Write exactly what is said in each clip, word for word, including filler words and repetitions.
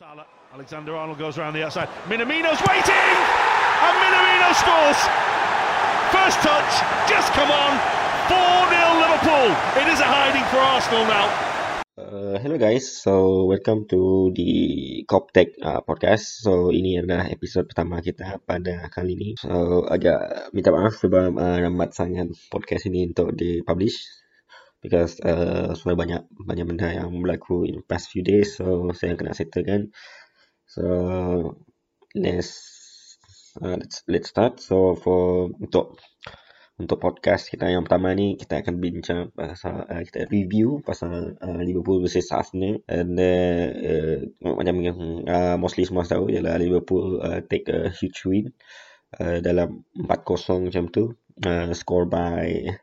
Salah, Alexander-Arnold goes around the outside. Minamino's waiting, and Minamino scores. First touch, just come on. four nil Liverpool. It is a hiding for Arsenal now. Uh, hello guys, so welcome to the CopTech uh, podcast. So ini adalah episod pertama kita pada kali ini. So agak minta maaf sebab uh, rambat sangat podcast ini untuk dipublish. Because uh, sebenarnya banyak banyak benda yang berlaku in the past few days, so saya kena settlekan. So let's uh, let's let's start. So for untuk untuk podcast kita yang pertama ni, kita akan bincang pasal uh, kita review pasal uh, Liverpool versus Arsenal. And uh, uh, macam yang uh, mostly semua tahu ialah Liverpool uh, take a huge win uh, dalam four nil macam tu, uh, score by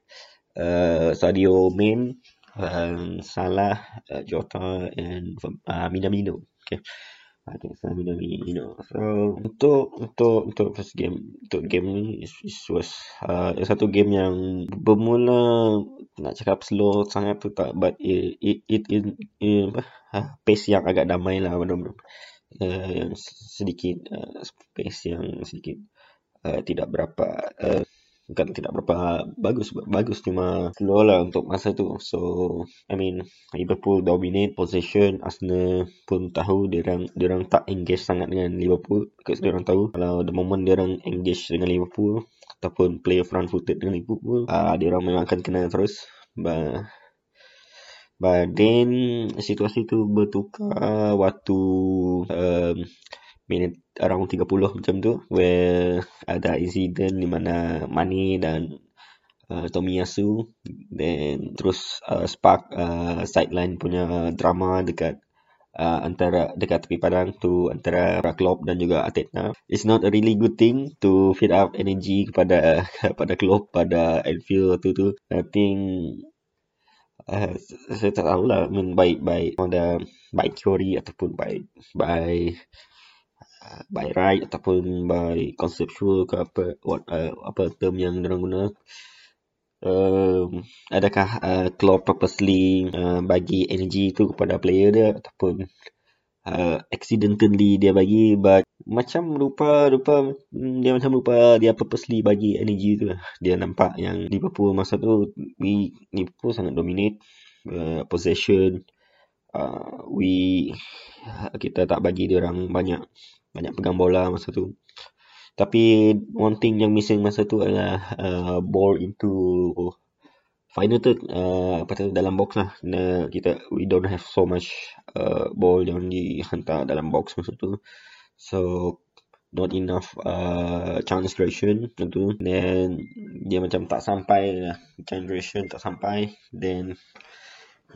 Uh, Sadio Mane, um, Salah, uh, Jota and uh, Minamino. Okay, okay, so Minamino. So untuk untuk untuk first game, untuk game ni is was uh, satu game yang bermula nak cakap slow sangat tu tak, but it it it, it, it uh, pace yang agak damai lah, benar-benar uh, yang sedikit uh, pace yang sedikit uh, tidak berapa. Uh, Bukan tidak berapa bagus, bagus cuma slow lah untuk masa tu. So, I mean, Liverpool dominate possession. Arsenal pun tahu diorang, diorang tak engage sangat dengan Liverpool. Because diorang tahu kalau the moment diorang engage dengan Liverpool ataupun play front footed dengan Liverpool, uh, diorang memang akan kena terus. But, but then, situasi tu bertukar waktu um, minit around tiga puluh macam tu, where ada insiden di mana Mane dan uh, Tomiyasu then terus uh, spark uh, sideline punya drama dekat uh, antara dekat tepi padang tu antara Klopp dan juga Arteta. It's not a really good thing to feed up energy kepada pada Klopp pada Anfield tu tu. I think Uh, saya tak tahulah, I mean, baik-baik ada baik teori ataupun baik baik by right ataupun by conceptual ke apa what, uh, apa term yang mereka guna. Um, adakah uh, Klopp purposely uh, bagi energy tu kepada player dia ataupun uh, accidentally dia bagi, but macam lupa lupa dia macam lupa dia purposely bagi energy tu lah. Dia nampak yang Liverpool masa tu we Liverpool sangat dominate uh, possession, uh, we kita tak bagi dia orang banyak banyak pegang bola masa tu. Tapi one thing yang missing masa tu adalah uh, ball into oh, final third, uh, apa tu, dalam box lah. Nah, kita we don't have so much uh, ball yang dihantar dalam box masa tu. So not enough uh, chance creation tu. Then dia macam tak sampai lah, chance creation tak sampai. Then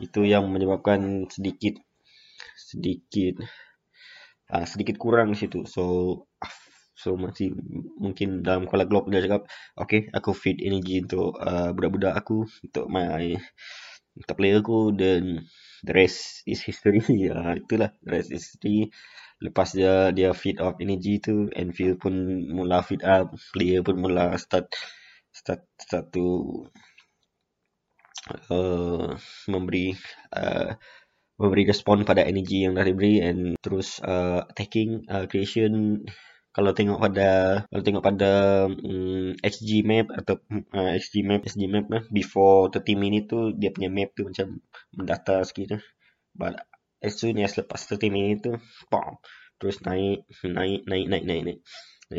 itu yang menyebabkan sedikit sedikit Uh, sedikit kurang di situ. So so masih mungkin dalam kepala Klopp dia cakap, okay, aku feed energy untuk uh, budak-budak aku, untuk my untuk player aku, dan the rest is history. uh, itulah the rest is history. Lepas dia dia feed up energy tu, Anfield pun mula feed up, player pun mula start start start to uh, memberi uh, memberi respon pada energy yang dah diberi, and terus uh, attacking uh, creation. Kalau tengok pada kalau tengok pada um, X G map atau uh, XG map XG map lah, before thirty minit tu dia punya map tu macam mendata sikit lah. But as soon as lepas thirty minit tu, pom, terus naik naik naik naik naik naik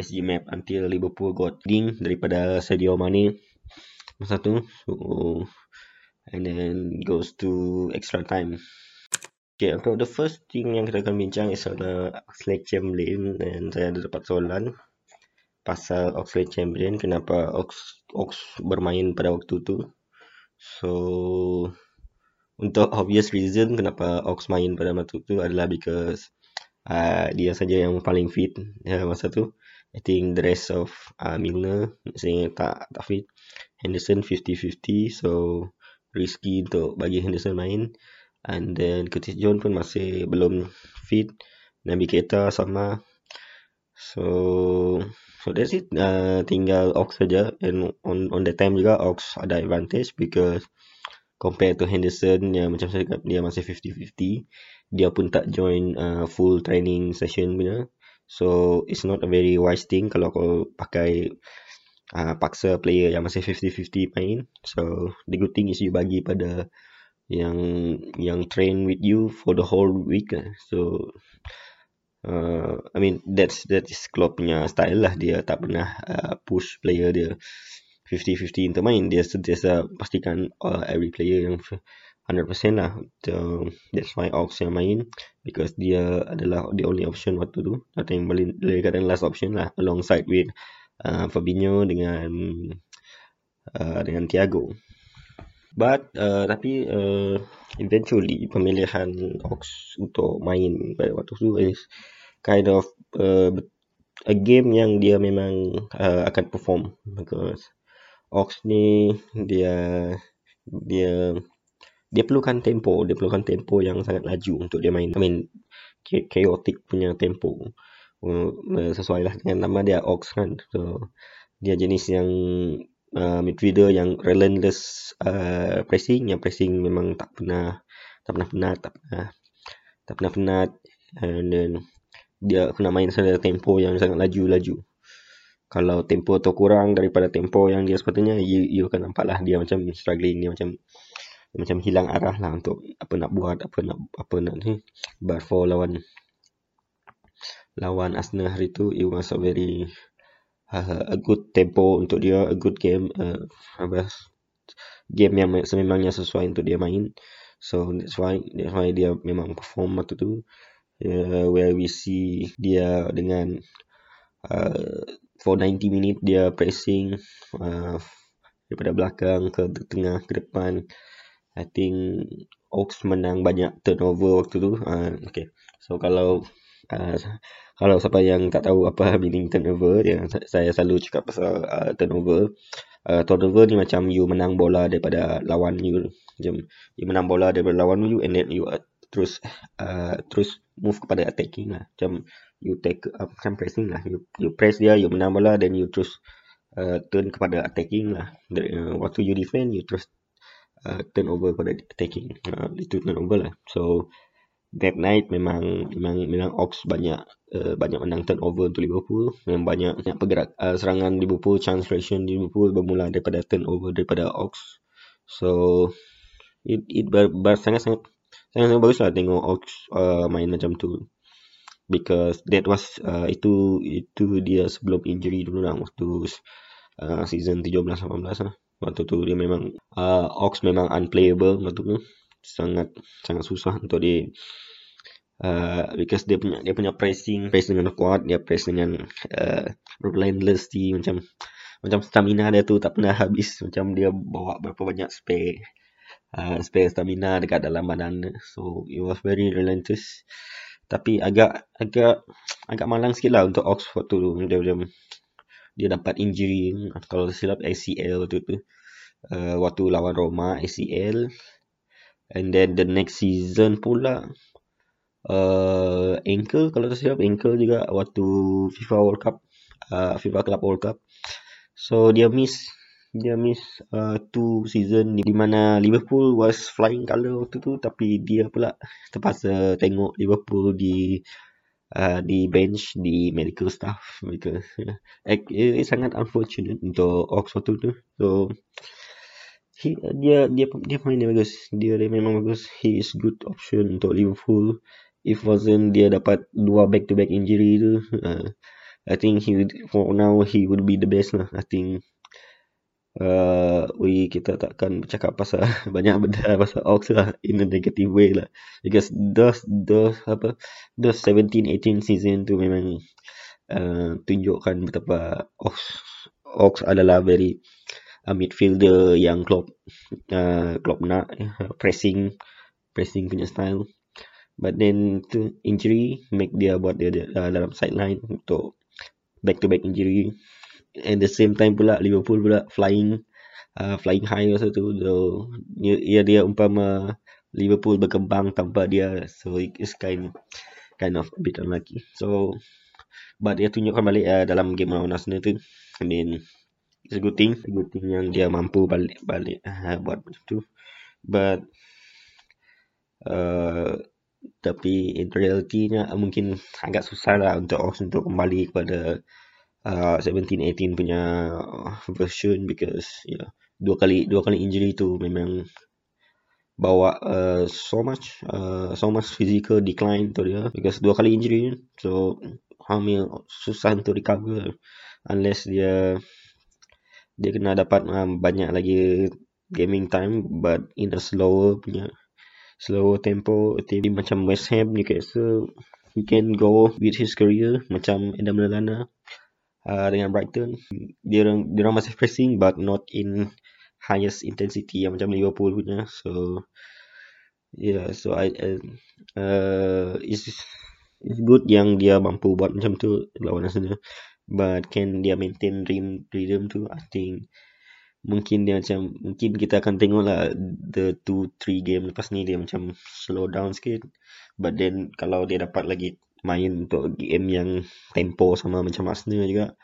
X G map until Liverpool got ding daripada Sadio Mane masa tu. So and then goes to extra time. Okay, untuk the first thing yang kita akan bincang is adalah Oxlade-Chamberlain, dan saya ada dapat soalan pasal Oxlade-Chamberlain, kenapa Ox, Ox bermain pada waktu tu. So, untuk obvious reason kenapa Ox main pada waktu tu adalah because uh, dia saja yang paling fit ya, masa tu. I think the rest of uh, Milner saya tak, tak fit. Henderson fifty-fifty, so risky untuk bagi Henderson main. And then Curtis Jones pun masih belum fit, Naby sama. So so that's it, uh, tinggal Ox saja. And on on the time juga Ox ada advantage because compared to Henderson yang macam saya cakap dia masih fifty-fifty, dia pun tak join uh, full training session punya. So it's not a very wise thing kalau kau pakai uh, paksa player yang masih fifty-fifty main. So the good thing is you bagi pada yang yang train with you for the whole week. So uh, I mean that's that is Klopp punya style lah. Dia tak pernah uh, push player dia fifty-fifty untuk main. Dia sentiasa pastikan uh, every player yang one hundred percent lah. So that's why Ox yang main, because dia adalah the only option waktu tu. Atau yang paling dekatkan last option lah, alongside with uh, Fabinho dengan uh, dengan Thiago. But uh, tapi uh, eventually pemilihan Ox untuk main pada waktu tu is kind of uh, a game yang dia memang uh, akan perform, because Ox ni dia dia dia perlukan tempo, dia perlukan tempo yang sangat laju untuk dia main. I mean, chaotic punya tempo. Sesuai lah dengan nama dia, Ox kan. So, dia jenis yang uh, midfielder yang relentless uh, pressing, yang pressing memang tak pernah tak pernah penat, tak pernah tak pernah penat. And then dia kena main secara tempo yang sangat laju-laju. Kalau tempo tu kurang daripada tempo yang dia sepatutnya, you, you akan nampaklah dia macam struggling, dia macam macam hilang arah lah untuk apa nak buat, apa nak apa nak ni. But for lawan lawan Arsenal hari tu, it was a very uh, a good tempo untuk dia, a good game, uh, game yang sememangnya sesuai untuk dia main. So that's why that's why dia memang perform waktu tu, uh, where we see dia dengan uh, for ninety minutes dia pressing uh, daripada belakang ke tengah ke depan. I think Ox menang banyak turnover waktu tu. Uh, okay. So kalau uh, kalau siapa yang tak tahu apa meaning turnover, ya, saya selalu cakap pasal uh, turnover. Uh, turnover ni macam you menang bola daripada lawan you. Macam you menang bola daripada lawan you, and then you uh, terus uh, terus move kepada attacking lah. Macam you take uh, macam pressing lah. You, you press dia, you menang bola, then you terus uh, turn kepada attacking lah. Uh, waktu you defend, you terus Uh, turnover pada attacking, uh, itu turnover lah. So that night memang memang memang Ox banyak uh, banyak menang turnover untuk Liverpool. Memang banyak banyak pergerak uh, serangan Liverpool, chance creation Liverpool bermula daripada turnover daripada Ox. So it it ber, ber, sangat sangat sangat sangat bagus lah tengok Ox uh, main macam tu, because that was uh, itu itu dia sebelum injury dulu lah, waktu uh, season seventeen eighteen lah. Waktu tu dia memang uh, Ox memang unplayable waktu tu, sangat sangat susah untuk dia, uh, because dia punya dia punya pressing, press dengan kuat, dia press dengan uh, relentless, dia macam macam stamina dia tu tak pernah habis. Macam dia bawa berapa banyak spare uh, spare stamina dekat dalam badan dia. So it was very relentless, tapi agak agak agak malang sikit lah untuk Ox waktu tu. Dia macam dia dapat injury, kalau silap A C L waktu tu, uh, waktu lawan Roma A C L. And then the next season pula uh, ankle, kalau tak silap ankle juga waktu FIFA World Cup, uh, FIFA Club World Cup. So dia miss dia miss uh, two season di mana Liverpool was flying colour waktu tu, tapi dia pula terpaksa tengok Liverpool di Uh, di bench, di medical staff, because uh, it's sangat unfortunate untuk Ox waktu tu. So he, dia dia dia main dia bagus, dia, dia memang bagus. He is good option untuk Liverpool. If wasn't dia dapat dua back to back injury tu, uh, I think he would, for now he would be the best lah. I think uh, we kita takkan bercakap pasal banyak benda pasal Ox lah in a negative way lah, because those those apa those seventeen eighteen season tu memang uh, tunjukkan betapa Ox Ox adalah very uh, midfielder yang Klopp uh, Klopp nak uh, pressing pressing punya style. But then tu injury make dia buat dia, dia uh, dalam sideline untuk back to back injury. At the same time pula Liverpool pula flying uh, flying high masa tu. So ya, dia umpama Liverpool berkembang tanpa dia. So it's kind kind of a bit unlucky. So but dia tunjukkan balik uh, dalam game lawan Arsenal tu. I mean it's a good thing, a good thing yang dia mampu balik balik uh, buat macam tu. But uh, Tapi in realitinya mungkin agak susah lah untuk Arsenal untuk kembali kepada uh, seventeen eighteen punya version, because you know, dua kali dua kali injury tu memang bawa uh, so much uh, so much physical decline tu dia, because dua kali injury, so hamil susah untuk recover unless dia dia kena dapat um, banyak lagi gaming time, but in a slower punya slower tempo. Tapi macam West Ham ni rasa he can go with his career macam Adam Lallana uh, dengan Brighton. Dia orang dia orang masih pressing but not in highest intensity yang macam Liverpool punya. So yeah, so I uh, uh, it's, it's good yang dia mampu buat macam tu lawan Arsenal, but can dia maintain rhythm rhythm tu? I think mungkin dia macam mungkin kita akan tengoklah the two three game lepas ni dia macam slow down sikit, but then kalau dia dapat lagi main untuk game yang tempo sama macam Arsenal juga,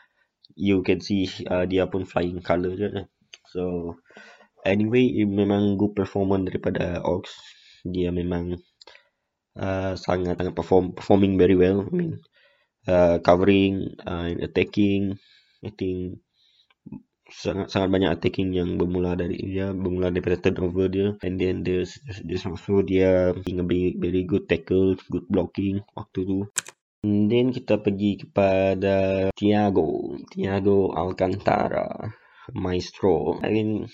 you can see uh, dia pun flying colour je. So anyway, memang good performance daripada Ox. Dia memang uh, sangat sangat perform performing very well. I mean uh, covering uh, attacking, I think sangat sangat banyak attacking yang bermula dari dia, bermula daripada turnover dia, and then there's there's also dia being a very, very good tackle, good blocking waktu tu. And then kita pergi kepada Thiago, Thiago Alcantara. Maestro. I mean,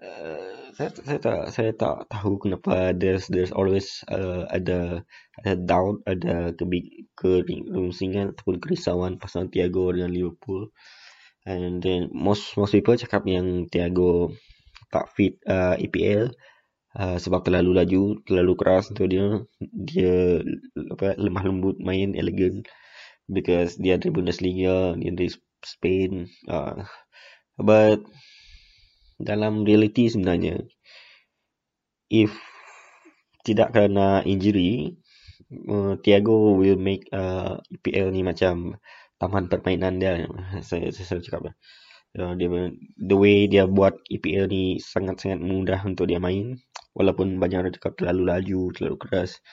uh, saya, saya tak saya tak tahu kenapa there's there's always uh, ada ada doubt, ada kebik kerumusingan ataupun kerisauan pasal Thiago dengan Liverpool. And then most most people cakap yang Thiago tak fit uh, E P L uh, sebab terlalu laju, terlalu keras tu dia dia apa, lemah lembut, main elegan, because dia dari Bundesliga, dia dari Spain, uh, but dalam reality sebenarnya, if tidak kerana injury, uh, Thiago will make uh, E P L ni macam taman permainan dia. Saya saya cakap lah, uh, dia the way dia buat E P L ni sangat-sangat mudah untuk dia main, walaupun banyak orang cakap terlalu laju, terlalu keras.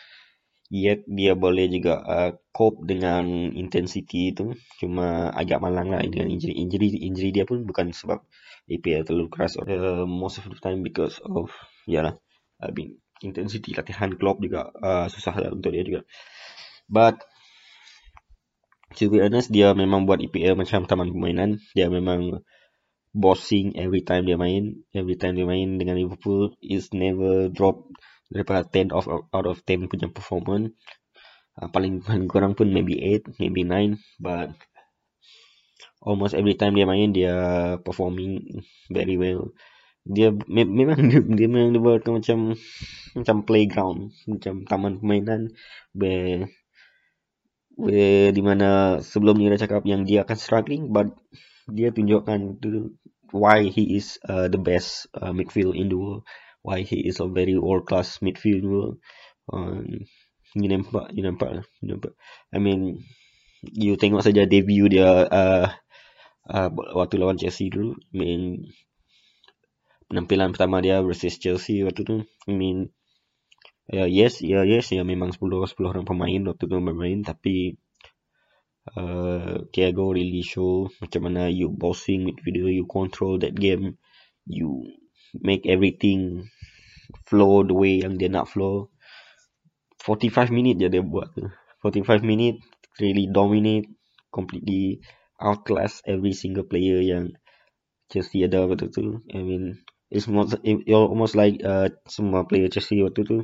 Yet dia boleh juga uh, cope dengan intensity itu. Cuma agak malang lah dengan injury. Injury injury dia pun bukan sebab E P L terlalu keras, uh, most of the time because of yalah, I mean, intensity latihan Klopp juga uh, susah lah untuk dia juga. But to be honest, dia memang buat E P L macam taman permainan. Dia memang bossing every time dia main. Every time dia main dengan Liverpool, is never drop daripada ten out of ten punya performance. uh, Paling kurang pun maybe eight, maybe nine, but almost every time dia main, dia performing very well. Dia me- memang dia, dia memang dia buat macam Macam playground, macam taman permainan, where, where di mana sebelum ni dia cakap yang dia akan struggling, but dia tunjukkan why he is uh, the best uh, midfield in the world, why he is a very world-class midfielder. Um, you nampak, you nampak, you nampak. I mean, you tengok saja debut dia uh, uh, waktu lawan Chelsea dulu. I mean, penampilan pertama dia versus Chelsea waktu tu. I mean, uh, yes, yeah, yes, ya yeah, memang sepuluh orang pemain waktu tu bermain, tapi uh, Thiago really show macam mana you bossing midfielder, you control that game, you make everything flow the way yang dia nak flow. Forty-five minit je dia buat tu, forty-five minit really dominate, completely outclass every single player yang Chelsea ada waktu tu. I mean, it's most, it, almost like uh, semua player Chelsea waktu tu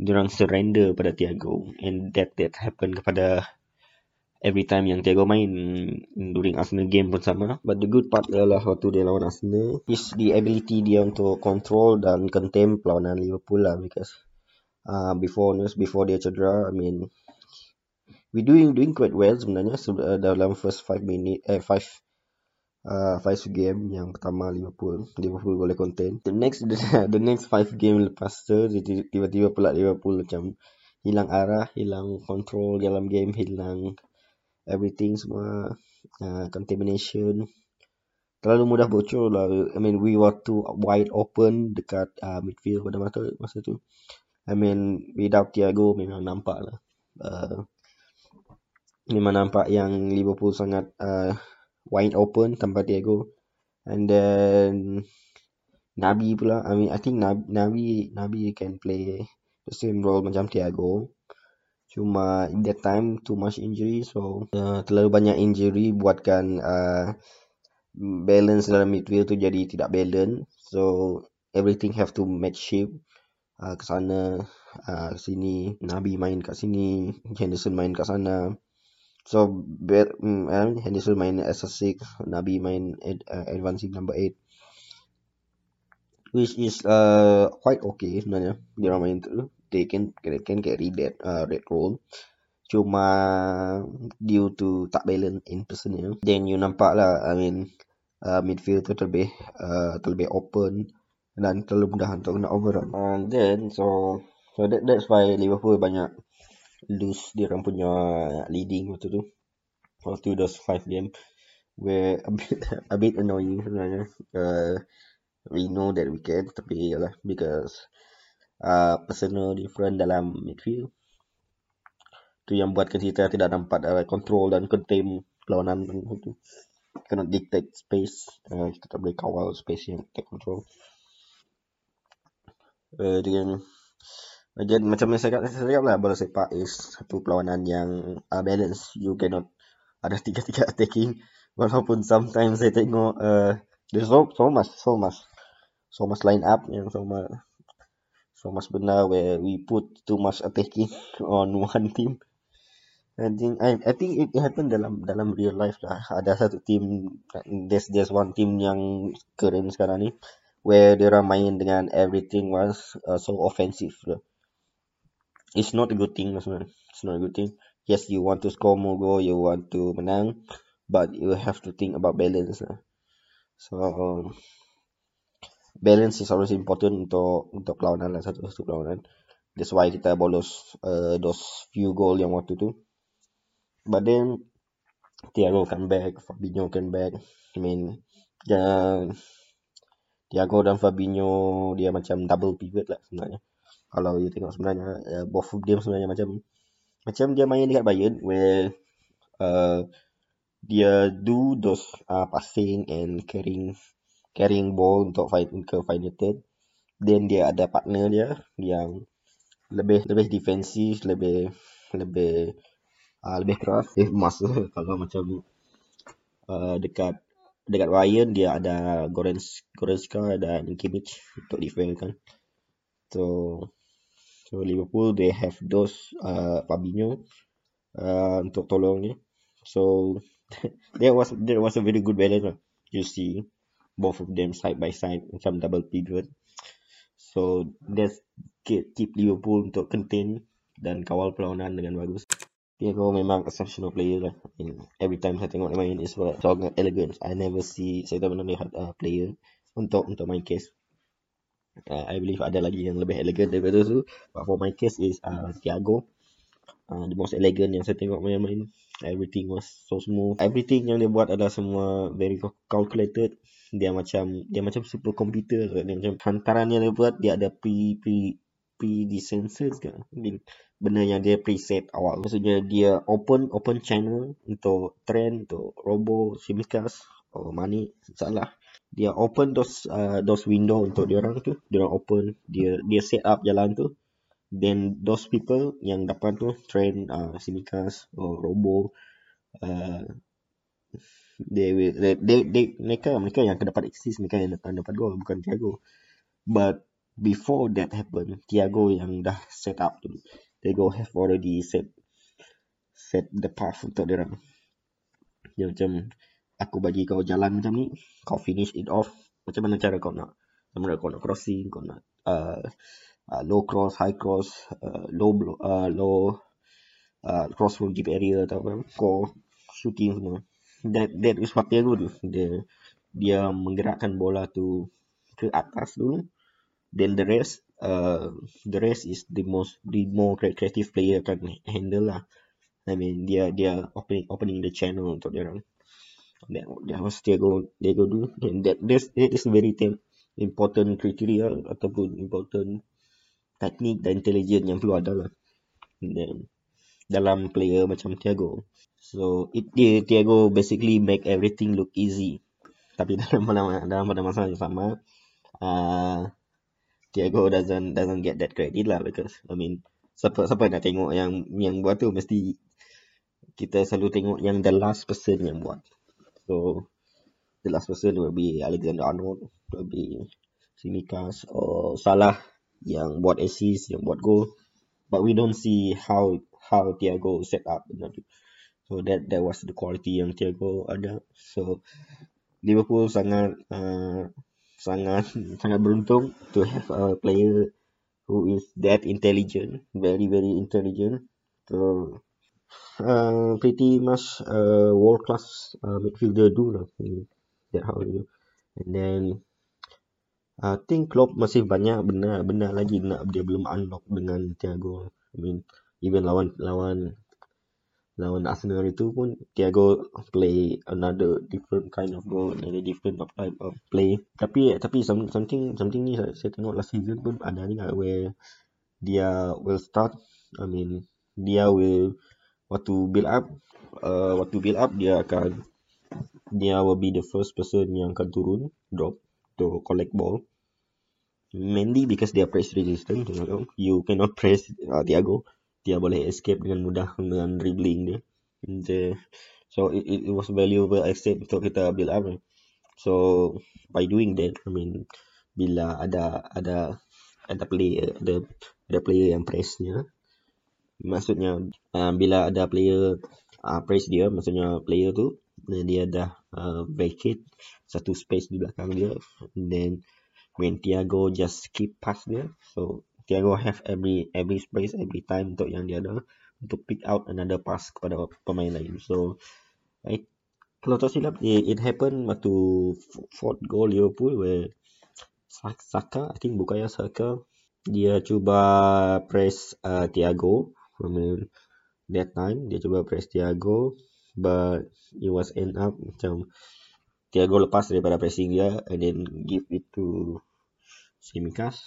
diorang surrender pada Thiago, and that that happen kepada every time yang Thiago main. During Arsenal game pun sama. But the good part ialah waktu dia lawan Arsenal is the ability dia untuk control dan contain perlawanan Liverpool lah, because uh, before news, before dia cedera, I mean, we doing doing quite well sebenarnya. So, uh, dalam first five minit eh five uh, five game yang pertama Liverpool Liverpool boleh contain. The next the next five game lepas tu tiba-tiba pula Liverpool macam hilang arah, hilang control dalam game, hilang everything semua, uh, contamination, terlalu mudah bocor lah. I mean, we were too wide open dekat uh, midfield pada masa, masa tu. I mean, without Thiago memang nampak lah. Uh, memang nampak yang Liverpool sangat uh, wide open tanpa Thiago. And then Naby pula. I mean, I think Naby Naby can play the same role macam Thiago. Cuma in that time too much injury, so uh, terlalu banyak injury buatkan uh, balance dalam midfield tu jadi tidak balance. So everything have to match shape. Uh, ke sana, uh, ke sini, Naby main kat sini, Henderson main kat sana. So ber, um, Henderson main as a six, Naby main ad, uh, advancing number eight, which is uh, quite okay sebenarnya. Dia main tu, they can, they can carry that uh, red roll. Cuma due to tak balance in personnel, then you nampak lah, I mean uh, midfield tu terlebih uh, terlebih open dan terlalu mudah untuk kena overrun. And then so so that, that's why Liverpool banyak lose dia orang punya leading waktu tu, waktu those five game, where a bit a bit annoying sebenarnya. Uh, we know that we can, tapi yalah, because Uh, personal different dalam midfield tu yang buatkan kita tidak dapat uh, control dan contain perlawanan tu. Cannot dictate space, uh, kita tak boleh kawal space yang kita control. Uh, dengan again, macam yang saya cakap lah, bola sepak is satu perlawanan yang uh, balance. You cannot ada tiga-tiga attacking, walaupun sometimes saya tengok uh, there's so, so much so much so much line up yang so much So much benda where we put too much attacking on one team. I think I, I think it happen dalam dalam real life lah. Ada satu team, there's there's one team yang keren sekarang ni, where diorang main dengan everything was uh, so offensive lah. It's not a good thing sebenarnya. It's not a good thing. Yes, you want to score more goal, you want to menang, but you have to think about balance lah. So um, balance is always important untuk untuk perlawanan lah, satu-satu perlawanan. That's why kita bolos uh, those few goal yang waktu tu. But then Thiago come back, Fabinho come back. I mean uh, Thiago dan Fabinho dia macam double pivot lah sebenarnya. Kalau you tengok sebenarnya uh, both of them sebenarnya macam macam dia main dekat Bayern, where uh, dia do those uh, passing and carrying carrying ball untuk fight ke final third. Then dia ada partner dia yang lebih lebih defensif, lebih lebih uh, lebih keras, eh, masa kalau macam uh, dekat dekat Ryan dia ada Gorens, Gorenzka dan Kimmich untuk defend kan. So so Liverpool they have those uh, Fabinho uh, untuk tolong ni. So there was there was a very good balance lah. You see both of them side by side macam double pivot. So that's keep, keep Liverpool untuk contain dan kawal perlawanan dengan bagus. Thiago memang exceptional player lah. And every time saya tengok dia main is so elegant. I never see, saya tak pernah lihat uh, player untuk untuk my case. Uh, I believe ada lagi yang lebih elegant daripada tu. But for my case is uh, Thiago. Uh, the most elegant yang saya tengok main-main. Everything was so smooth. Everything yang dia buat adalah semua very calculated. Dia macam dia macam super komputer. Dia macam hantaran yang dia buat, dia ada pre pre pre sensors kan. Benda yang dia preset awal. Maksudnya dia open open channel untuk Trent, untuk Robo, Simicas, oh Mane, Salah. Dia open those uh, those window untuk dia orang tu. Dia orang open, dia dia set up jalan tu. Then those people yang depan tu train uh, Simicas or Robo, uh, they will they, they, they mereka mereka yang dapat assist, mereka yang dapat gol, bukan Thiago. But before that happen, Thiago yang dah set up tu, Thiago have already set set the path untuk dia orang. Dia macam aku bagi kau jalan macam ni, kau finish it off macam mana cara kau nak, macam mana kau nak crossing, kau nak uh, Uh, low cross, high cross, uh, low blow, uh, low uh, cross from deep area atau apa, score, shooting semua. That that is what Thiago do. Dia dia menggerakkan bola tu ke atas dulu. Then the rest, uh, the rest is the most the more creative player akan handle lah. I mean dia dia opening opening the channel untuk dia orang. That that was Thiago Thiago do. And that that is very important criteria ataupun important teknik dan intelijen yang perlu ada lah dalam player macam Thiago. So it, dia, Thiago basically make everything look easy. Tapi dalam pada, dalam pada masa yang sama, uh, Thiago doesn't doesn't get that credit lah, because I mean siapa siapa nak tengok yang yang buat tu, mesti kita selalu tengok yang the last person yang buat. So the last person will be Alexander-Arnold, will be Simikas or Salah yang buat assist, yang buat goal. But we don't see how how Thiago set up. So that that was the quality yang Thiago ada. So Liverpool sangat uh, sangat sangat beruntung to have a player who is that intelligent, very very intelligent. So uh, pretty much uh, world class uh, midfielder do lah. That how you do. And then I think Klopp masih banyak benar-benar lagi nak dia belum unlock dengan Thiago. I mean, even lawan lawan lawan Arsenal itu pun Thiago play another different kind of goal, another different type of play. Tapi tapi something something ni saya, saya tengok last season pun ada ni lah, where dia will start. I mean, dia will waktu build up, uh, waktu build up dia akan dia will be the first person yang akan turun drop to collect ball. Mainly because they are press resistant. You cannot press uh, Thiago. Dia boleh escape dengan mudah dengan dribbling dia. The, so it, it was valuable asset untuk kita build up. So by doing that, I mean bila ada ada ada player ada ada player yang pressnya, maksudnya uh, bila ada player uh, press dia, maksudnya player tu dia dah uh, vacate satu space di belakang dia. And then when Thiago just skip pass dia, so Thiago have every every space, every time untuk yang dia ada untuk pick out another pass kepada pemain lain. So I, kalau tak silap it, it happen waktu fourth goal Liverpool, where Saka, I think bukannya Saka dia cuba press uh, Thiago. I mean, that time dia cuba press Thiago, but it was end up macam Thiago lepas daripada pressing dia and then give it to Tsimikas.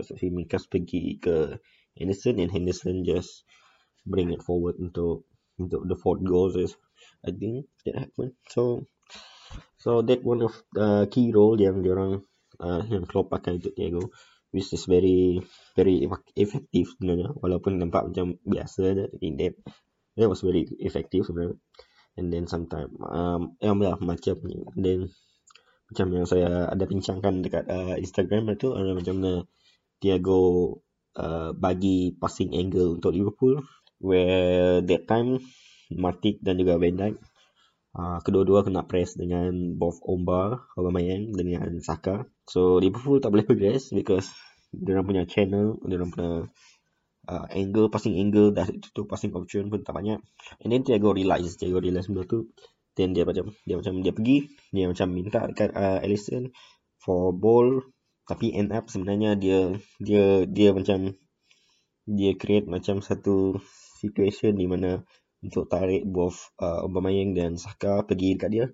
Tsimikas pergi ke Henderson, and Henderson just bring it forward untuk untuk the fourth goal. I think that happened. So so that one of the key role yang diorang uh, yang Klopp pakai untuk Thiago, which is very very effective sebenarnya, walaupun nampak macam biasa. In that that was very effective sebenarnya. And then sometime um, eh, lah, macam then macam yang saya ada bincangkan dekat uh, Instagram tu, ada macam mana Thiago uh, bagi passing angle untuk Liverpool, where that time Matic dan juga Van Dijk uh, kedua-dua kena press dengan both Omba, Aubameyang dengan Saka. So Liverpool tak boleh progress because diorang punya channel, diorang punya uh, angle, passing angle dah tutup, passing option pun tak banyak. And then Thiago realise, Thiago realise benda tu, then dia macam dia macam dia pergi, dia macam minta dekat uh, Alisson for ball. Tapi end up sebenarnya dia dia dia macam dia create macam satu situation di mana untuk tarik both uh, Aubameyang dan Saka pergi dekat dia,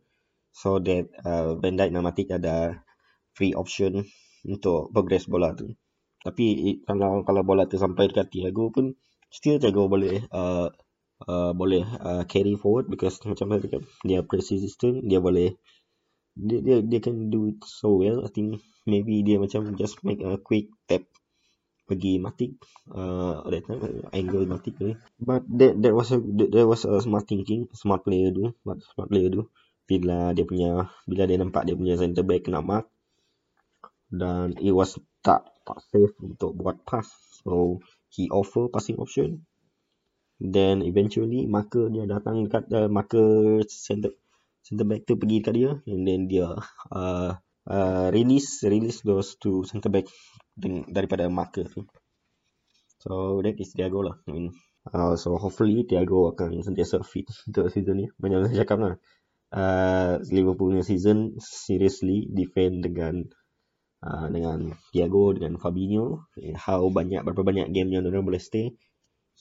so that uh, Van Dijk dan Matic ada free option untuk progress bola tu. Tapi kalau kalau bola tu sampai dekat Thiago pun, still Thiago boleh uh, uh, boleh uh, carry forward, because macam mana dia press resistant, dia boleh dia dia dia can do it so well. I think maybe dia macam just make a quick tap pergi Matic uh, that time angle Matic ni. But that that was a that was a smart thinking, smart player do but smart player do bila dia punya bila dia nampak dia punya center back kena mark dan it was tak tak safe untuk buat pass, so he offer passing option. Then eventually marker dia datang dekat uh, marker center center back tu pergi dekat dia, and then dia uh, uh, release release those two center back daripada marker tu. So that is Thiago lah. I mean, uh, so hopefully Thiago akan sentiasa fit untuk season ni. Macam saya cakap lah, uh, Liverpool punya season seriously defend dengan uh, dengan Thiago, dengan Fabinho. How banyak berapa banyak game yang mereka boleh stay,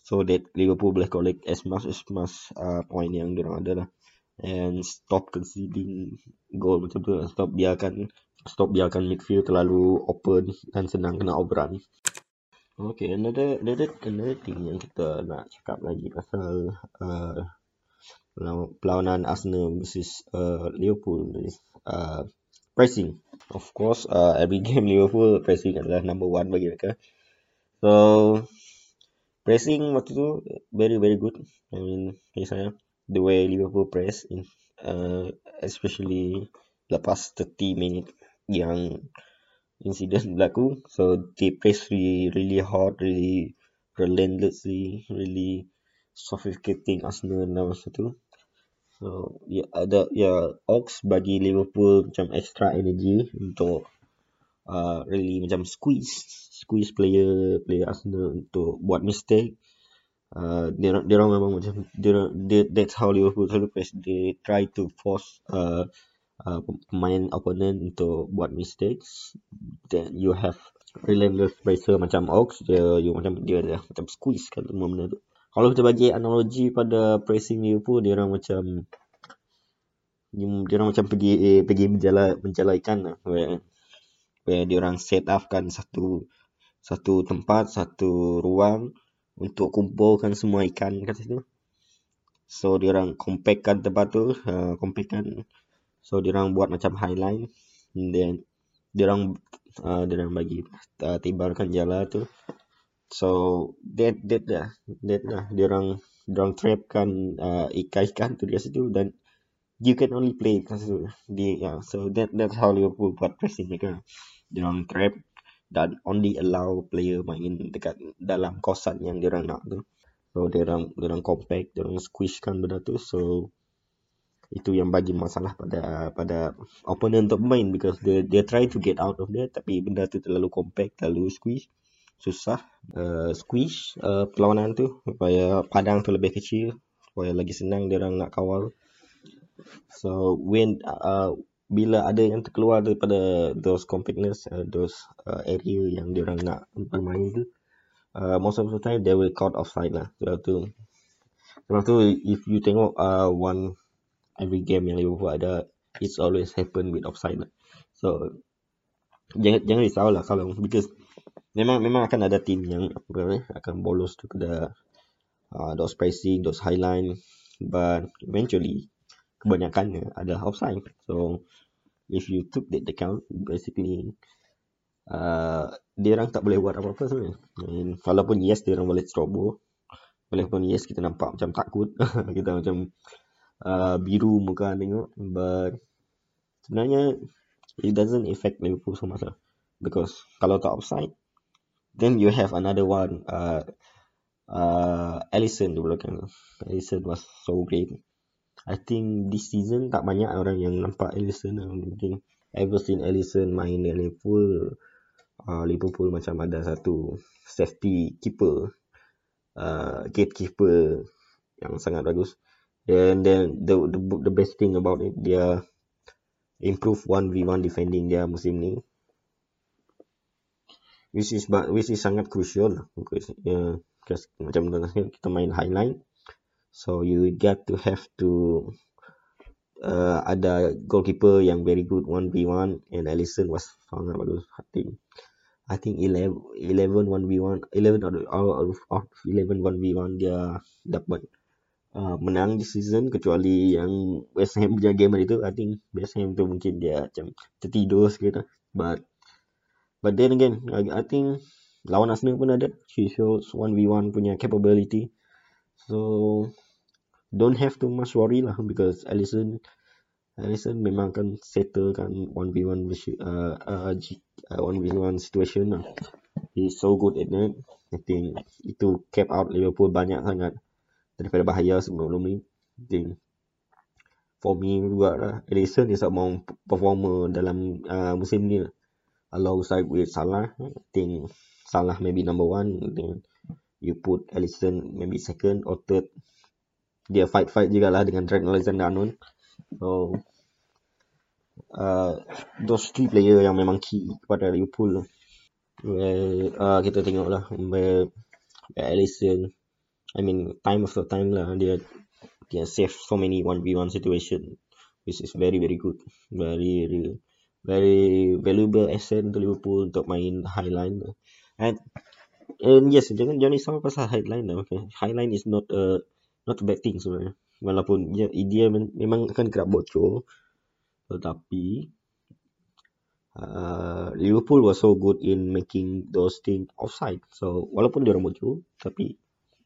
so that Liverpool boleh collect as much as much uh, point yang mereka ada lah. And stop conceding goal macam tu. Stop biarkan Stop biarkan midfield terlalu open dan senang kena overrun. Okay, another another, another thing yang kita nak cakap lagi pasal uh, perlawanan Arsenal versus uh, Liverpool is uh, pressing. Of course, uh, every game Liverpool pressing adalah number one bagi mereka. So, pressing waktu tu very very good. I mean, misalnya the way Liverpool press in, uh, especially lepas thirty minit yang incident berlaku, so they press really, really hard, really relentlessly, really suffocating Arsenal dalam masa tu. So ya, yeah, ada ya yeah, Ox bagi Liverpool macam extra energy untuk uh, really macam squeeze squeeze player player Arsenal untuk buat mistake. Uh, dia dia orang memang macam dia, dia that's how Liverpool selalu press. They try to force uh, Uh, pemain opponent untuk buat mistakes. Then you have relentless pressure macam Ox, dia you macam dia dah macam squeeze kan semua benda tu. Kalau kita bagi analogi pada pressing Liverpool, dia orang macam dia orang macam pergi eh, pergi menjala menjala ikan lah. Where, where dia orang set up kan satu satu tempat, satu ruang untuk kumpulkan semua ikan kat situ. So dia orang compactkan tempat tu, uh, compactkan. So diorang buat macam highline, then diorang uh, diorang bagi uh, tibarkan jala tu. So that that lah, that lah diorang diorang trapkan uh, ikan-ikan tu di situ, dan you can only play kat situ. Di yeah, so that that's how Liverpool buat pressing mereka. Diorang trap dan only allow player main dekat dalam kawasan yang diorang nak tu. So diorang diorang compact, diorang squishkan benda tu. So itu yang bagi masalah pada pada opponent untuk main, because they they try to get out of there, tapi benda tu terlalu compact, terlalu squeeze, susah uh, squeeze uh, perlawanan tu supaya padang tu lebih kecil, supaya lagi senang dia orang nak kawal. So when uh, bila ada yang terkeluar daripada those compactness, uh, those uh, area yang dia orang nak bermain tu, uh, most of the time they will caught offside lah. Sebab tu sebab tu if you tengok uh, one every game yang Liverpool ada, it's always happen with offside lah. So jangan jangan risau lah kalau, because memang memang akan ada team yang apa, akan bolos tu pada uh, those pressing, those high line, but eventually kebanyakannya ada offside. So if you took that account, basically uh, dia orang tak boleh buat apa-apa sebenarnya. And walaupun yes dia orang boleh strobo, walaupun yes kita nampak macam takut, kita macam Uh, biru muka tengok, but sebenarnya it doesn't affect Liverpool so much lah. Because kalau tak offside, then you have another one, uh, uh, Alisson di belakang. Alisson was so great. I think this season tak banyak orang yang nampak Alisson. Mungkin ever seen Alisson main di Liverpool. uh, Liverpool macam ada satu safety keeper, uh, gatekeeper yang sangat bagus. And then the, the the best thing about it, dia improve one v one defending dia musim ni, which is but which is sangat crucial lah. Because uh, just, macam kita main high line, so you get to have to uh, ada goalkeeper yang very good one v one, and Alisson was sangat bagus. I think I think eleven one v one, eleven out of eleven one v one dia dapat Uh, menang di season, kecuali yang West Ham punya game hari tu. I think West Ham tu mungkin dia macam tertidur sikit lah. But But then again, I, I think lawan Arsenal pun ada, she shows one v one punya capability. So don't have too much worry lah, because Alisson Alisson memang akan settlekan one v one uh, uh, one v one situation lah. He's so good at that. I think itu cap out Liverpool banyak sangat daripada bahaya sebelum ni. Then for me juga lah, Alisson is among performer dalam uh, musim ni lah. Alongside with Salah, I think Salah maybe number one, then you put Alisson maybe second or third. Dia fight-fight jugalah dengan Trent Alexander-Arnold. So uh, those three player yang memang key kepada Liverpool lah. Well, uh, kita tengok lah well, Alisson, I mean, time after time lah, dia dia save so many one v one situation, which is very very good, very very, very valuable asset untuk Liverpool untuk main high line. And And yes, jangan jangan risau pasal Highline lah. Okay, Highline is not a uh, not a bad thing sebenarnya. Walaupun dia, dia memang akan kerap bocor, tetapi uh, Liverpool was so good in making those things offside. So walaupun dia orang bocor, tapi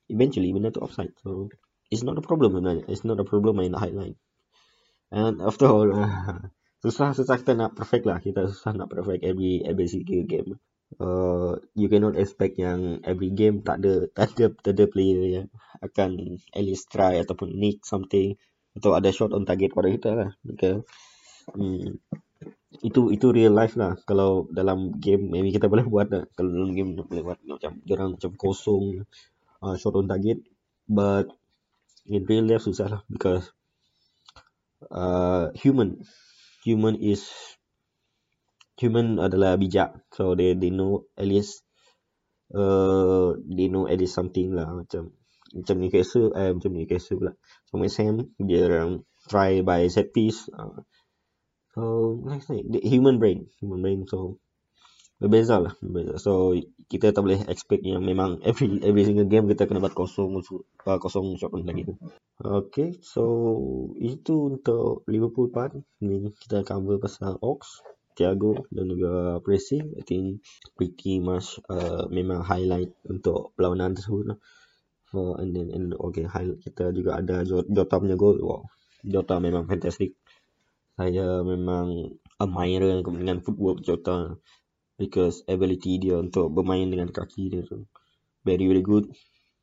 eventually benda tu offside. So it's not a problem sebenarnya. It's not a problem main Highline. And after all, uh, susah susah kita nak perfect lah. Kita susah nak perfect every every single game. Uh, you cannot expect yang every game tak ada tak ada, tak ada player yang akan at least try ataupun nick something atau ada shot on target pada kita lah. Okay. Hmm. Itu itu real life lah. Kalau dalam game maybe kita boleh buat lah. Kalau dalam game kita boleh buat macam orang macam kosong uh, shot on target, but in real life susah lah because uh, human human is human adalah bijak, so they they know at least uh, they know at least something lah, macam macam Newcastle eh macam Newcastle pula sama West Ham, dia orang try by set piece, uh, so like the human brain human brain so berbeza lah berbeza. So kita tak boleh expect yang memang every every single game kita kena buat kosong kosong shot on lagi tu. Okay, so itu untuk Liverpool part ni, kita cover pasal Ox, Thiago dan juga pressing. I think pretty much uh, memang highlight untuk perlawanan tersebut lah. So, and then and okay, highlight kita juga ada Jota punya gol. Wow, Jota memang fantastic. Saya memang admire dengan footwork Jota because ability dia untuk bermain dengan kaki dia tu very very good.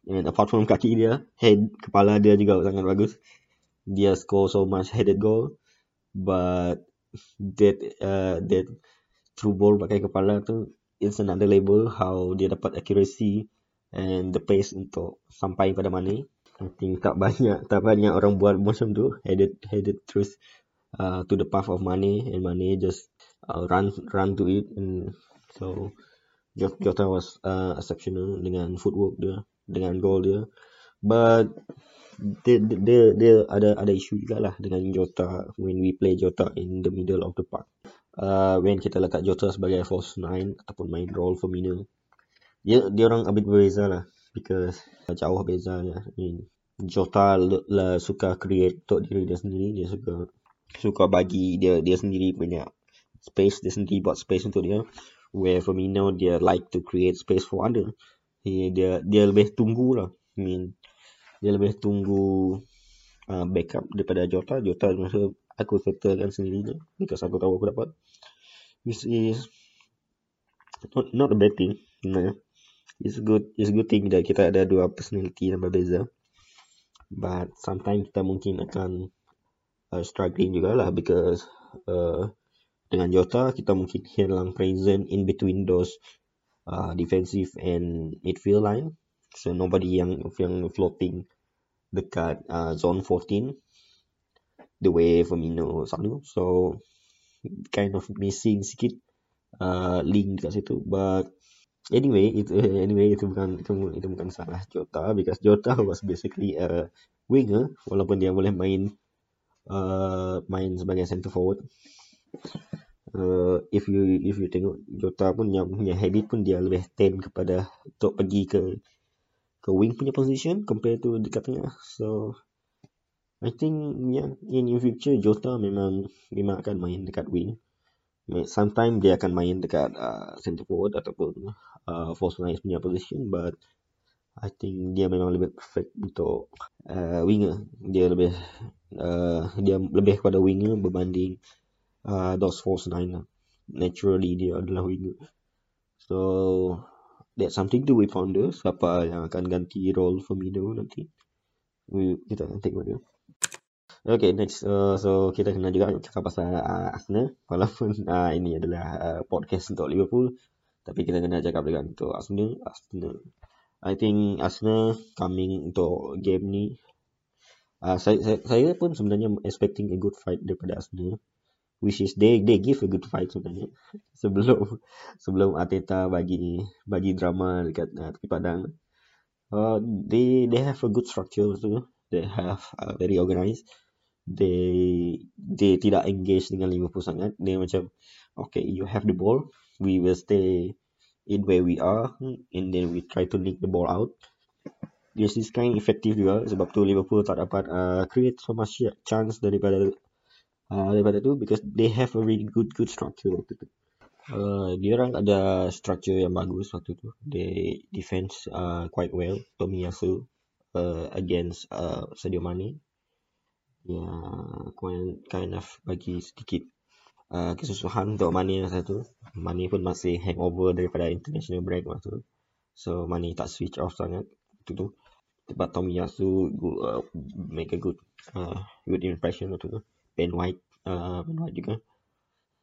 And apart from kaki dia, head kepala dia juga sangat bagus. Dia score so much headed goal, but that uh, that through ball pakai kepala tu, it's another level how dia dapat accuracy and the pace untuk sampai pada Mane. I think tak banyak tak banyak orang buat macam tu, headed headed terus uh, to the path of Mane, and Mane just uh, run run to it. And so Jota was uh, exceptional dengan footwork dia, dengan goal dia, but Dia, dia dia ada ada isu juga lah dengan Jota when we play Jota in the middle of the park. Uh, when kita letak Jota sebagai false nine ataupun main role Firmino, dia dia orang a bit berbeza lah because jauh beza lah. Jota lah suka create untuk diri dia sendiri, dia suka suka bagi dia dia sendiri punya space, dia sendiri buat space untuk dia. Where Firmino dia like to create space for other. Dia dia, dia lebih tunggu lah. I mean, dia lebih tunggu uh, backup daripada Jota. Jota masa aku settlekan sendiri je because aku tahu aku dapat, which is not, not a bad thing. No, it's good, it's good thing that kita ada dua personality yang berbeza, but sometimes kita mungkin akan uh, struggling jugalah because uh, dengan Jota kita mungkin hilang presence in between those uh, defensive and midfield line. So nobody yang yang floating dekat uh, zone fourteen the way Firmino selalu, so kind of missing sikit uh, link dekat situ. But anyway itu anyway itu bukan itu, itu bukan salah Jota because Jota was basically a winger walaupun dia boleh main uh, main sebagai centre forward. Uh, if you if you tengok Jota pun yang punya habit pun dia lebih tend kepada untuk pergi ke ke wing punya position compared to dekat tengah. So I think yeah, in the future Jota memang memang akan main dekat wing. Sometimes dia akan main dekat uh, centre forward ataupun uh, false nine punya position, but I think dia memang lebih perfect untuk uh, winger. Dia lebih uh, dia lebih kepada winger berbanding uh, those false nine lah. Naturally dia adalah winger. So that's something to we ponder, siapa yang akan ganti role Firmino nanti. We, kita akan tengok dia. Okay, next. Uh, so, kita kena juga cakap pasal uh, Arsenal. Walaupun uh, ini adalah uh, podcast untuk Liverpool, tapi kita kena cakap juga untuk Arsenal. Arsenal. I think Arsenal coming untuk game ni. Uh, saya, saya, saya pun sebenarnya expecting a good fight daripada Arsenal. Which is they they give a good fight sebenarnya sebelum sebelum Arteta bagi bagi drama dekat uh, tepi padang. Uh, they they have a good structure tu. They have uh, very organized. They they tidak engage dengan Liverpool sangat. Dia macam okay, you have the ball, we will stay in where we are, and then we try to link the ball out. Yes, this kind effective juga sebab tu Liverpool tak dapat uh, create so much chance daripada uh, daripada tu, because they have a really good good structure waktu tu. Uh, diorang ada structure yang bagus waktu tu. They defense uh, quite well. Tomiyasu uh, against uh, Sadio Mane. Ya, yeah, kind of bagi sedikit uh, kesusahan untuk Mane masa tu. Mane pun masih hangover daripada international break waktu tu. So Mane tak switch off sangat waktu tu. But Tomiyasu uh, make a good uh, good impression waktu tu. Ben White, uh, Ben White juga.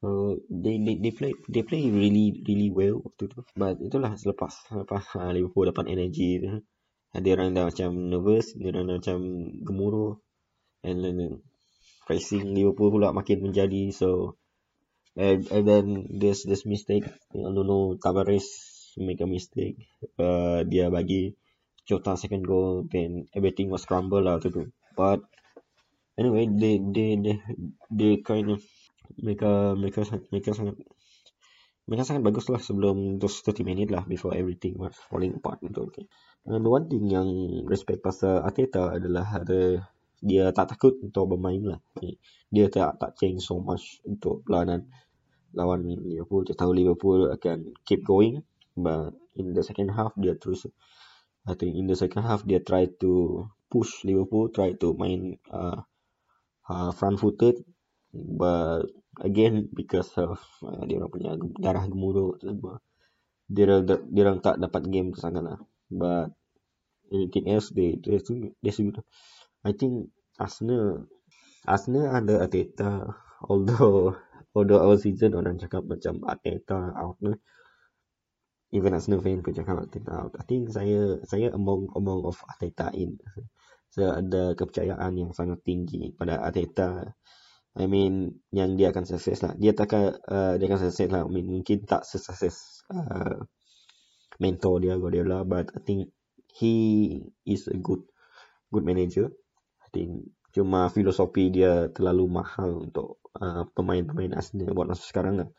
So they, they they play they play really really well waktu tu. But itulah selepas selepas uh, Liverpool dapat energy tu, dia orang dah macam nervous, dia orang dah macam gemuruh, and then pressing Liverpool pula makin menjadi. So and, and then there's this mistake, I don't know, Tavares make a mistake, uh, dia bagi Jota second goal, then everything was crumbled lah waktu tu. But anyway, they they they they kind of mereka mereka mereka sangat mereka sangat baguslah sebelum those thirty minit lah, before everything was falling apart untuk okay. And one thing yang respect pasal Arteta adalah ada dia tak takut untuk bermain lah. Dia tak tak change so much untuk pelanan lawan Liverpool. Dia tahu Liverpool akan keep going, but in the second half dia terus I think in the second half dia try to push Liverpool, try to main uh, uh, front footed. But again, because of uh, dia orang punya darah gemuruh, dia dia orang tak dapat game ke sangat lah. But anything else, they they sudah. I think Arsenal Arsenal ada Arteta. Although although our season orang cakap macam Arteta out ni, even Arsenal fan pun cakap Arteta out. I think saya saya among among of Arteta in. Saya ada kepercayaan yang sangat tinggi pada Arteta. I mean, yang dia akan sukses lah. Dia takkan uh, dia akan sukses lah. I mean, mungkin tak sesukses uh, mentor dia Guardiola, but I think he is a good good manager. I think cuma filosofi dia terlalu mahal untuk uh, pemain-pemain Arsenal buat masa sekarang lah.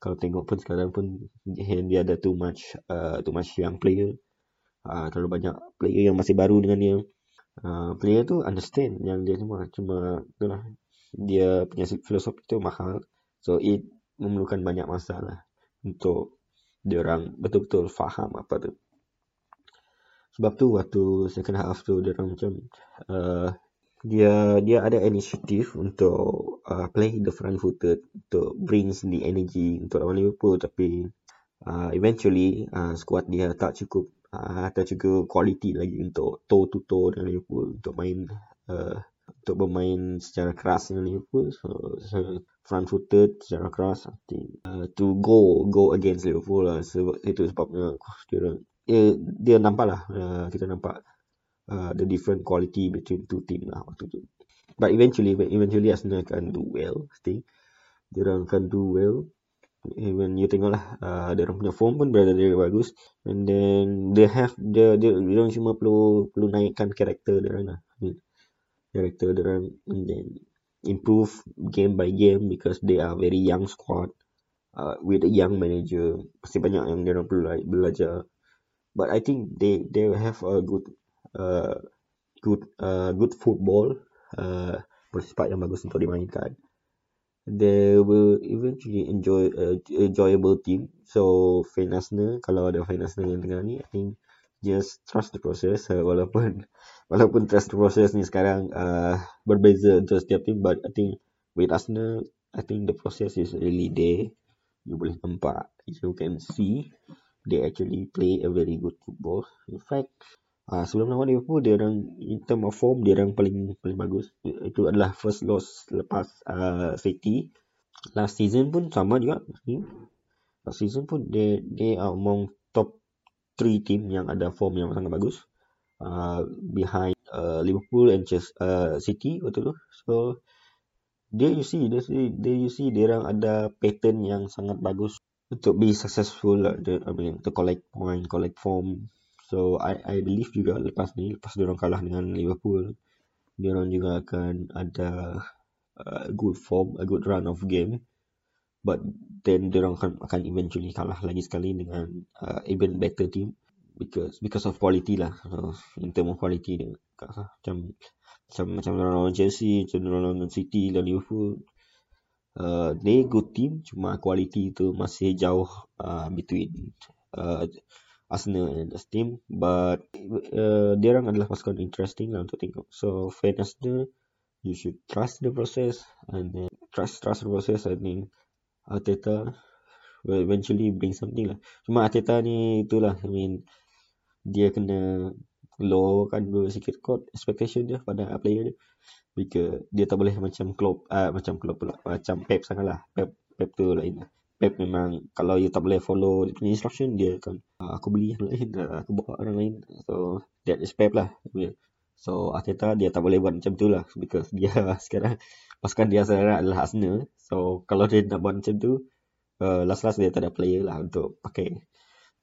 Kalau tengok pun sekarang pun dia ada too much uh, too much young player. Uh, terlalu banyak player yang masih baru dengan dia. Uh, player tu understand yang dia semua, cuma itulah, dia punya filosofi tu mahal, so it memerlukan banyak masalah untuk diorang betul-betul faham apa tu. Sebab tu waktu second half tu diorang macam uh, dia dia ada inisiatif untuk uh, play the front footed, untuk brings the energy untuk lawan Liverpool, tapi uh, eventually uh, squad dia tak cukup uh, tak cukup quality lagi untuk toe to toe dengan Liverpool, untuk main uh, untuk bermain secara keras dengan Liverpool. So, so front footed secara keras, I think uh, to go go against Liverpool lah. So, itu sebabnya dia, eh, dia nampak lah uh, kita nampak uh, the different quality between two team lah waktu tu. But eventually eventually Arsenal akan do well, I think dia akan do well. Even you tengok lah uh, dia orang punya form pun berada dia bagus, and then they have dia dia dia cuma perlu perlu naikkan karakter dia orang lah, director diorang, and then improve game by game, because they are very young squad uh, with a young manager. Pasti banyak yang diorang perlu belajar, but I think they they have a good uh, good uh, good football uh, bersifat yang bagus untuk dimainkan. They will eventually enjoy uh, enjoyable team. So fan Arsenal, kalau ada fan Arsenal yang dengar ni, I think just trust the process. Uh, walaupun walaupun trust the process ni sekarang uh, berbeza untuk setiap team, but I think with Arsenal, I think the process is really there. You boleh nampak, you can see they actually play a very good football. In fact, uh, sebelum lawan Liverpool, dia orang in term of form dia orang paling paling bagus. Itu adalah first loss lepas uh, City. Last season pun sama juga. Last season pun they they are among three team yang ada form yang sangat bagus, uh, behind uh, Liverpool and Chelsea, uh, City waktu tu. So there you see, there you see, see diorang ada pattern yang sangat bagus untuk be successful, uh, the, I mean, to collect point, collect form. So I I believe juga lepas ni, lepas diorang kalah dengan Liverpool, diorang juga akan ada uh, good form, a good run of game. But then diorang akan, akan eventually kalah lagi sekali dengan uh, even better team because because of quality lah. So, in term of quality dia kalah. Macam macam macam lawan Chelsea, macam lawan City, lawan Liverpool. Uh, they good team, cuma quality tu masih jauh uh, between uh, Arsenal and this team. But uh, diorang adalah pasukan interesting lah untuk tengok. So fan Arsenal, you should trust the process and then trust trust the process and then Arteta will eventually bring something lah. Cuma Arteta ni itulah, I mean, dia kena lowkan sikit kot expectation dia pada player dia. Because dia tak boleh macam Klopp uh, Macam Klopp pula macam Pep sangat lah. Pep, Pep tu lain lah. Pep memang kalau you tak boleh follow dia punya instruction, dia akan uh, aku beli yang lain, aku bawa orang lain. So that is Pep lah. So Arteta dia tak boleh buat macam tu lah, because dia sekarang pasukan dia sekarang adalah Arsenal. So kalau dia nak buat macam tu, uh, last-last dia tak ada player lah untuk pakai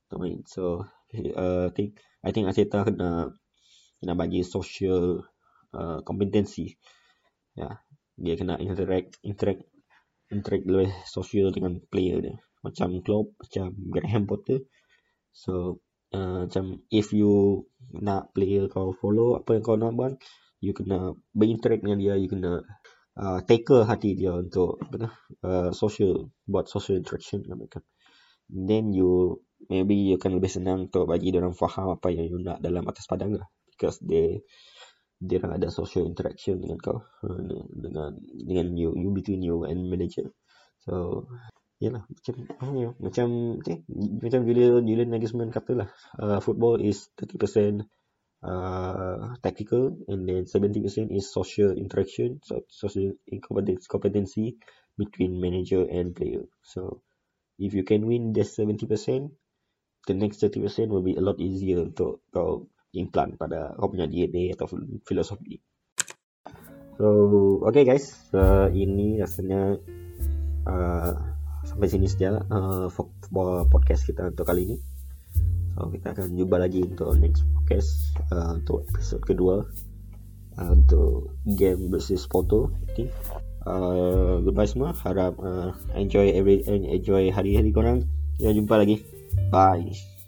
untuk main. So uh, I think I think Arteta kena kena bagi social uh, competency. Ya, yeah. Dia kena interact interact interact lebih social dengan player dia. Macam Klopp, macam Graham Potter. So uh, macam if you nak player kau follow apa yang kau nak buat, you kena berinteract dengan dia, you kena Uh, taker hati dia untuk uh, social, buat social interaction dengan mereka. Then you maybe you akan lebih senang untuk bagi diorang faham apa yang you nak dalam atas padang lah, because they diorang ada social interaction dengan kau, dengan dengan you, you between you and manager. So yalah, macam you, macam okay, macam Julian Julian Nagelsmann katalah, uh, football is thirty percent Uh, tactical and then seventy percent is social interaction, so social incompetence, competency between manager and player. So if you can win that seventy percent, the next thirty percent will be a lot easier untuk kau implant pada kau punya D N A atau filosofi. So okay guys, uh, ini rasanya uh, sampai sini saja uh, podcast kita untuk kali ini. So, kita akan jumpa lagi untuk next podcast, uh, untuk episode kedua, uh, untuk game versus Porto. Okay. Uh, goodbye semua. Harap uh, enjoy every enjoy hari-hari korang. Kita jumpa lagi. Bye.